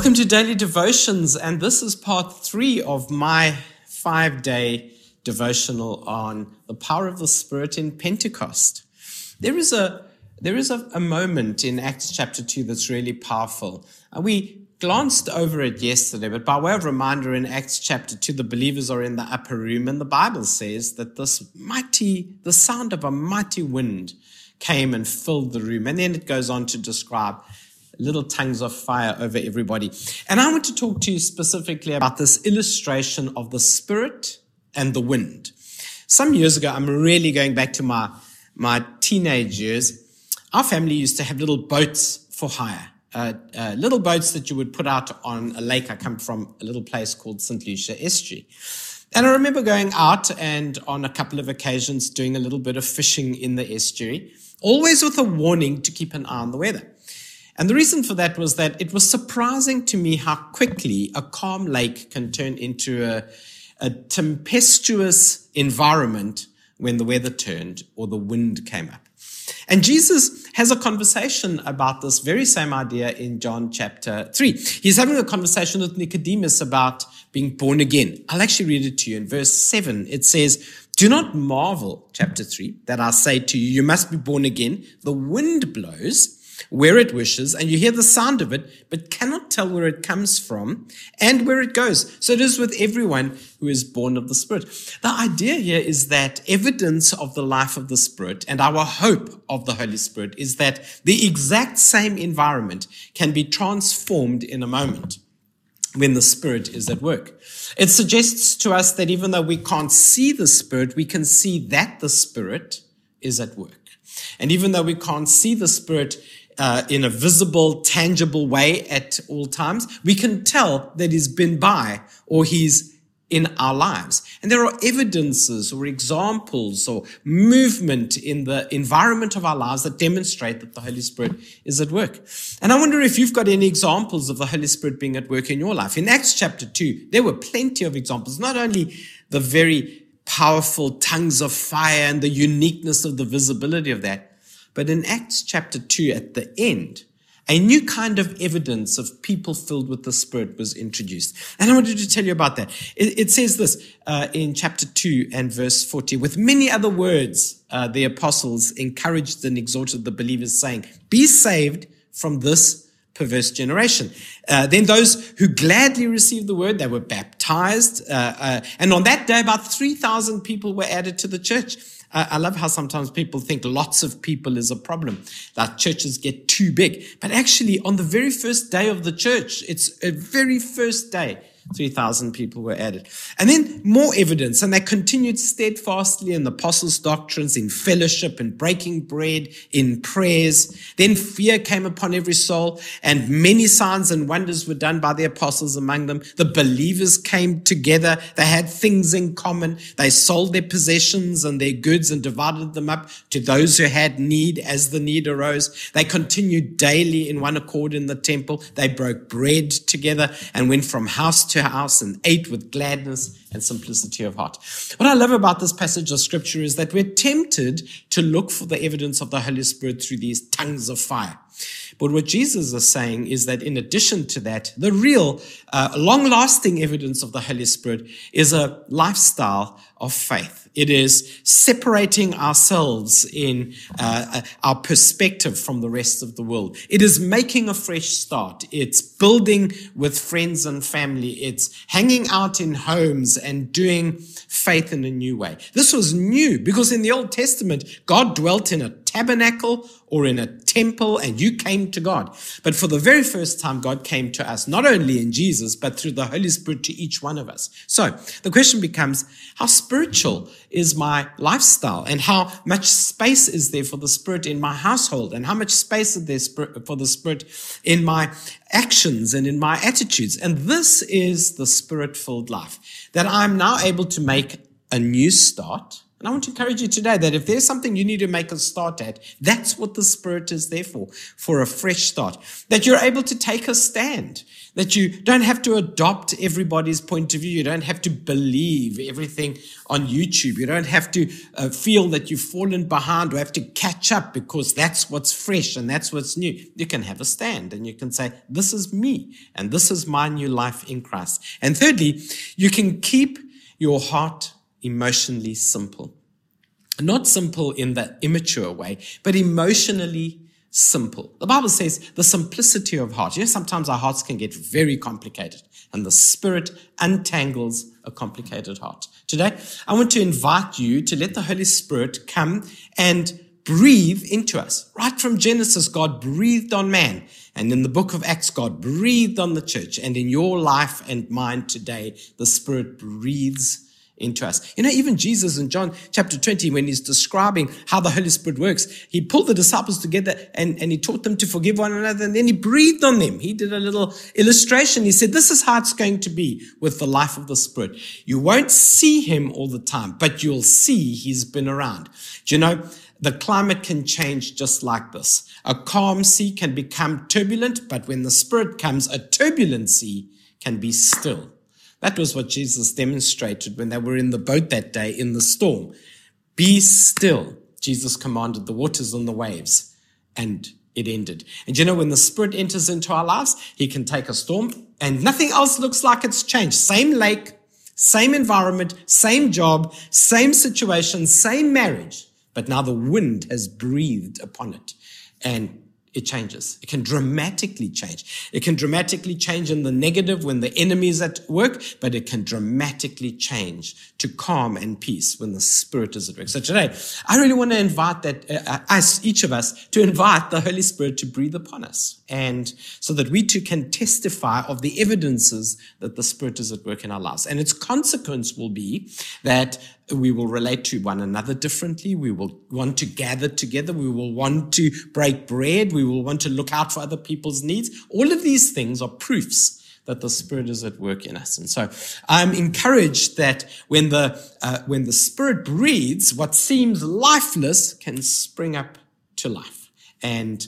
Welcome to Daily Devotions, and this is part 3 of my 5-day devotional on the power of the Spirit in Pentecost. There is a moment in Acts chapter 2 that's really powerful. We glanced over it yesterday, but by way of reminder, in Acts chapter 2, the believers are in the upper room, and the Bible says that the sound of a mighty wind came and filled the room. And then it goes on to describe little tongues of fire over everybody. And I want to talk to you specifically about this illustration of the Spirit and the wind. Some years ago, I'm really going back to my teenage years, our family used to have little boats for hire, little boats that you would put out on a lake. I come from a little place called St. Lucia Estuary. And I remember going out and on a couple of occasions doing a little bit of fishing in the estuary, always with a warning to keep an eye on the weather. And the reason for that was that it was surprising to me how quickly a calm lake can turn into a tempestuous environment when the weather turned or the wind came up. And Jesus has a conversation about this very same idea in John chapter 3. He's having a conversation with Nicodemus about being born again. I'll actually read it to you in verse 7. It says, "Do not marvel," chapter 3, "that I say to you, you must be born again. The wind blows where it wishes, and you hear the sound of it, but cannot tell where it comes from and where it goes. So it is with everyone who is born of the Spirit." The idea here is that evidence of the life of the Spirit and our hope of the Holy Spirit is that the exact same environment can be transformed in a moment when the Spirit is at work. It suggests to us that even though we can't see the Spirit, we can see that the Spirit is at work. And even though we can't see the Spirit in a visible, tangible way at all times, we can tell that he's been by or he's in our lives. And there are evidences or examples or movement in the environment of our lives that demonstrate that the Holy Spirit is at work. And I wonder if you've got any examples of the Holy Spirit being at work in your life. In Acts chapter 2, there were plenty of examples, not only the very powerful tongues of fire and the uniqueness of the visibility of that, but in Acts chapter 2, at the end, a new kind of evidence of people filled with the Spirit was introduced. And I wanted to tell you about that. It says this in chapter 2 and verse 40, "With many other words, the apostles encouraged and exhorted the believers, saying, 'Be saved from this perverse generation.' Then those who gladly received the word, they were baptized. And on that day, about 3,000 people were added to the church." I love how sometimes people think lots of people is a problem, that churches get too big. But actually, on the very first day of the church, it's a very first day, 3,000 people were added. And then more evidence, "and they continued steadfastly in the apostles' doctrines, in fellowship, in breaking bread, in prayers. Then fear came upon every soul, and many signs and wonders were done by the apostles among them. The believers came together. They had things in common. They sold their possessions and their goods and divided them up to those who had need as the need arose. They continued daily in one accord in the temple. They broke bread together and went from house to house and ate with gladness and simplicity of heart." What I love about this passage of scripture is that we're tempted to look for the evidence of the Holy Spirit through these tongues of fire. But what Jesus is saying is that in addition to that, the real long-lasting evidence of the Holy Spirit is a lifestyle of faith. It is separating ourselves in our perspective from the rest of the world. It is making a fresh start. It's building with friends and family. It's hanging out in homes and doing faith in a new way. This was new because in the Old Testament, God dwelt in a tabernacle or in a temple and you came to God. But for the very first time, God came to us, not only in Jesus, but through the Holy Spirit to each one of us. So the question becomes, how spiritual is my lifestyle and how much space is there for the Spirit in my household and how much space is there for the Spirit in my actions and in my attitudes? And this is the Spirit-filled life, that I'm now able to make a new start, And I want to encourage you today that if there's something you need to make a start at, that's what the Spirit is there for a fresh start. That you're able to take a stand, that you don't have to adopt everybody's point of view. You don't have to believe everything on YouTube. You don't have to feel that you've fallen behind or have to catch up because that's what's fresh and that's what's new. You can have a stand and you can say, this is me and this is my new life in Christ. And thirdly, you can keep your heart emotionally simple. Not simple in the immature way, but emotionally simple. The Bible says the simplicity of heart. You know, sometimes our hearts can get very complicated, and the Spirit untangles a complicated heart. Today, I want to invite you to let the Holy Spirit come and breathe into us. Right from Genesis, God breathed on man. And in the book of Acts, God breathed on the church. And in your life and mine today, the Spirit breathes into us. You know, even Jesus in John chapter 20, when he's describing how the Holy Spirit works, he pulled the disciples together and he taught them to forgive one another, and then he breathed on them. He did a little illustration. He said, this is how it's going to be with the life of the Spirit. You won't see him all the time, but you'll see he's been around. Do you know, the climate can change just like this. A calm sea can become turbulent, but when the Spirit comes, a turbulent sea can be still. That was what Jesus demonstrated when they were in the boat that day in the storm. Be still. Jesus commanded the waters and the waves, and it ended. And you know, when the Spirit enters into our lives, he can take a storm and nothing else looks like it's changed. Same lake, same environment, same job, same situation, same marriage. But now the wind has breathed upon it and it changes. It can dramatically change. It can dramatically change in the negative when the enemy is at work, but it can dramatically change to calm and peace when the Spirit is at work. So today, I really want to invite that us, each of us, to invite the Holy Spirit to breathe upon us, and so that we too can testify of the evidences that the Spirit is at work in our lives. And its consequence will be that we will relate to one another differently. We will want to gather together. We will want to break bread. We will want to look out for other people's needs. All of these things are proofs that the Spirit is at work in us. And so I'm encouraged that when the Spirit breathes, what seems lifeless can spring up to life and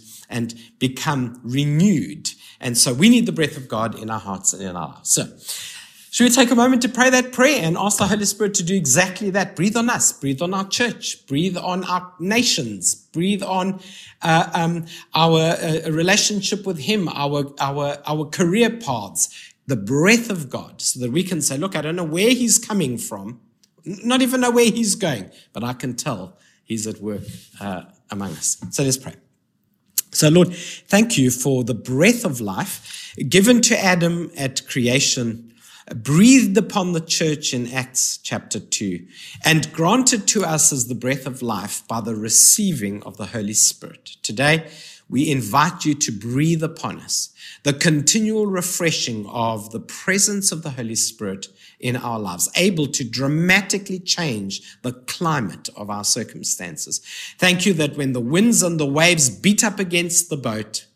become renewed. And so we need the breath of God in our hearts and in our lives. So should we take a moment to pray that prayer and ask the Holy Spirit to do exactly that? Breathe on us, breathe on our church, breathe on our nations, breathe on our relationship with Him, our career paths, the breath of God, so that we can say, look, I don't know where He's coming from, not even know where He's going, but I can tell He's at work among us. So let's pray. So Lord, thank you for the breath of life given to Adam at creation, breathed upon the church in Acts chapter 2, and granted to us as the breath of life by the receiving of the Holy Spirit. Today, we invite you to breathe upon us the continual refreshing of the presence of the Holy Spirit in our lives, able to dramatically change the climate of our circumstances. Thank you that when the winds and the waves beat up against the boat,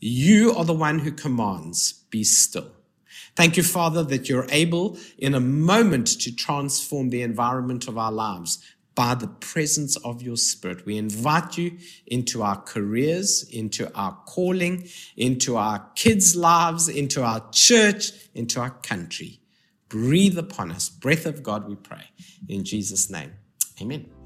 you are the one who commands, be still. Thank you, Father, that you're able in a moment to transform the environment of our lives by the presence of your Spirit. We invite you into our careers, into our calling, into our kids' lives, into our church, into our country. Breathe upon us. Breath of God, we pray. In Jesus' name, amen.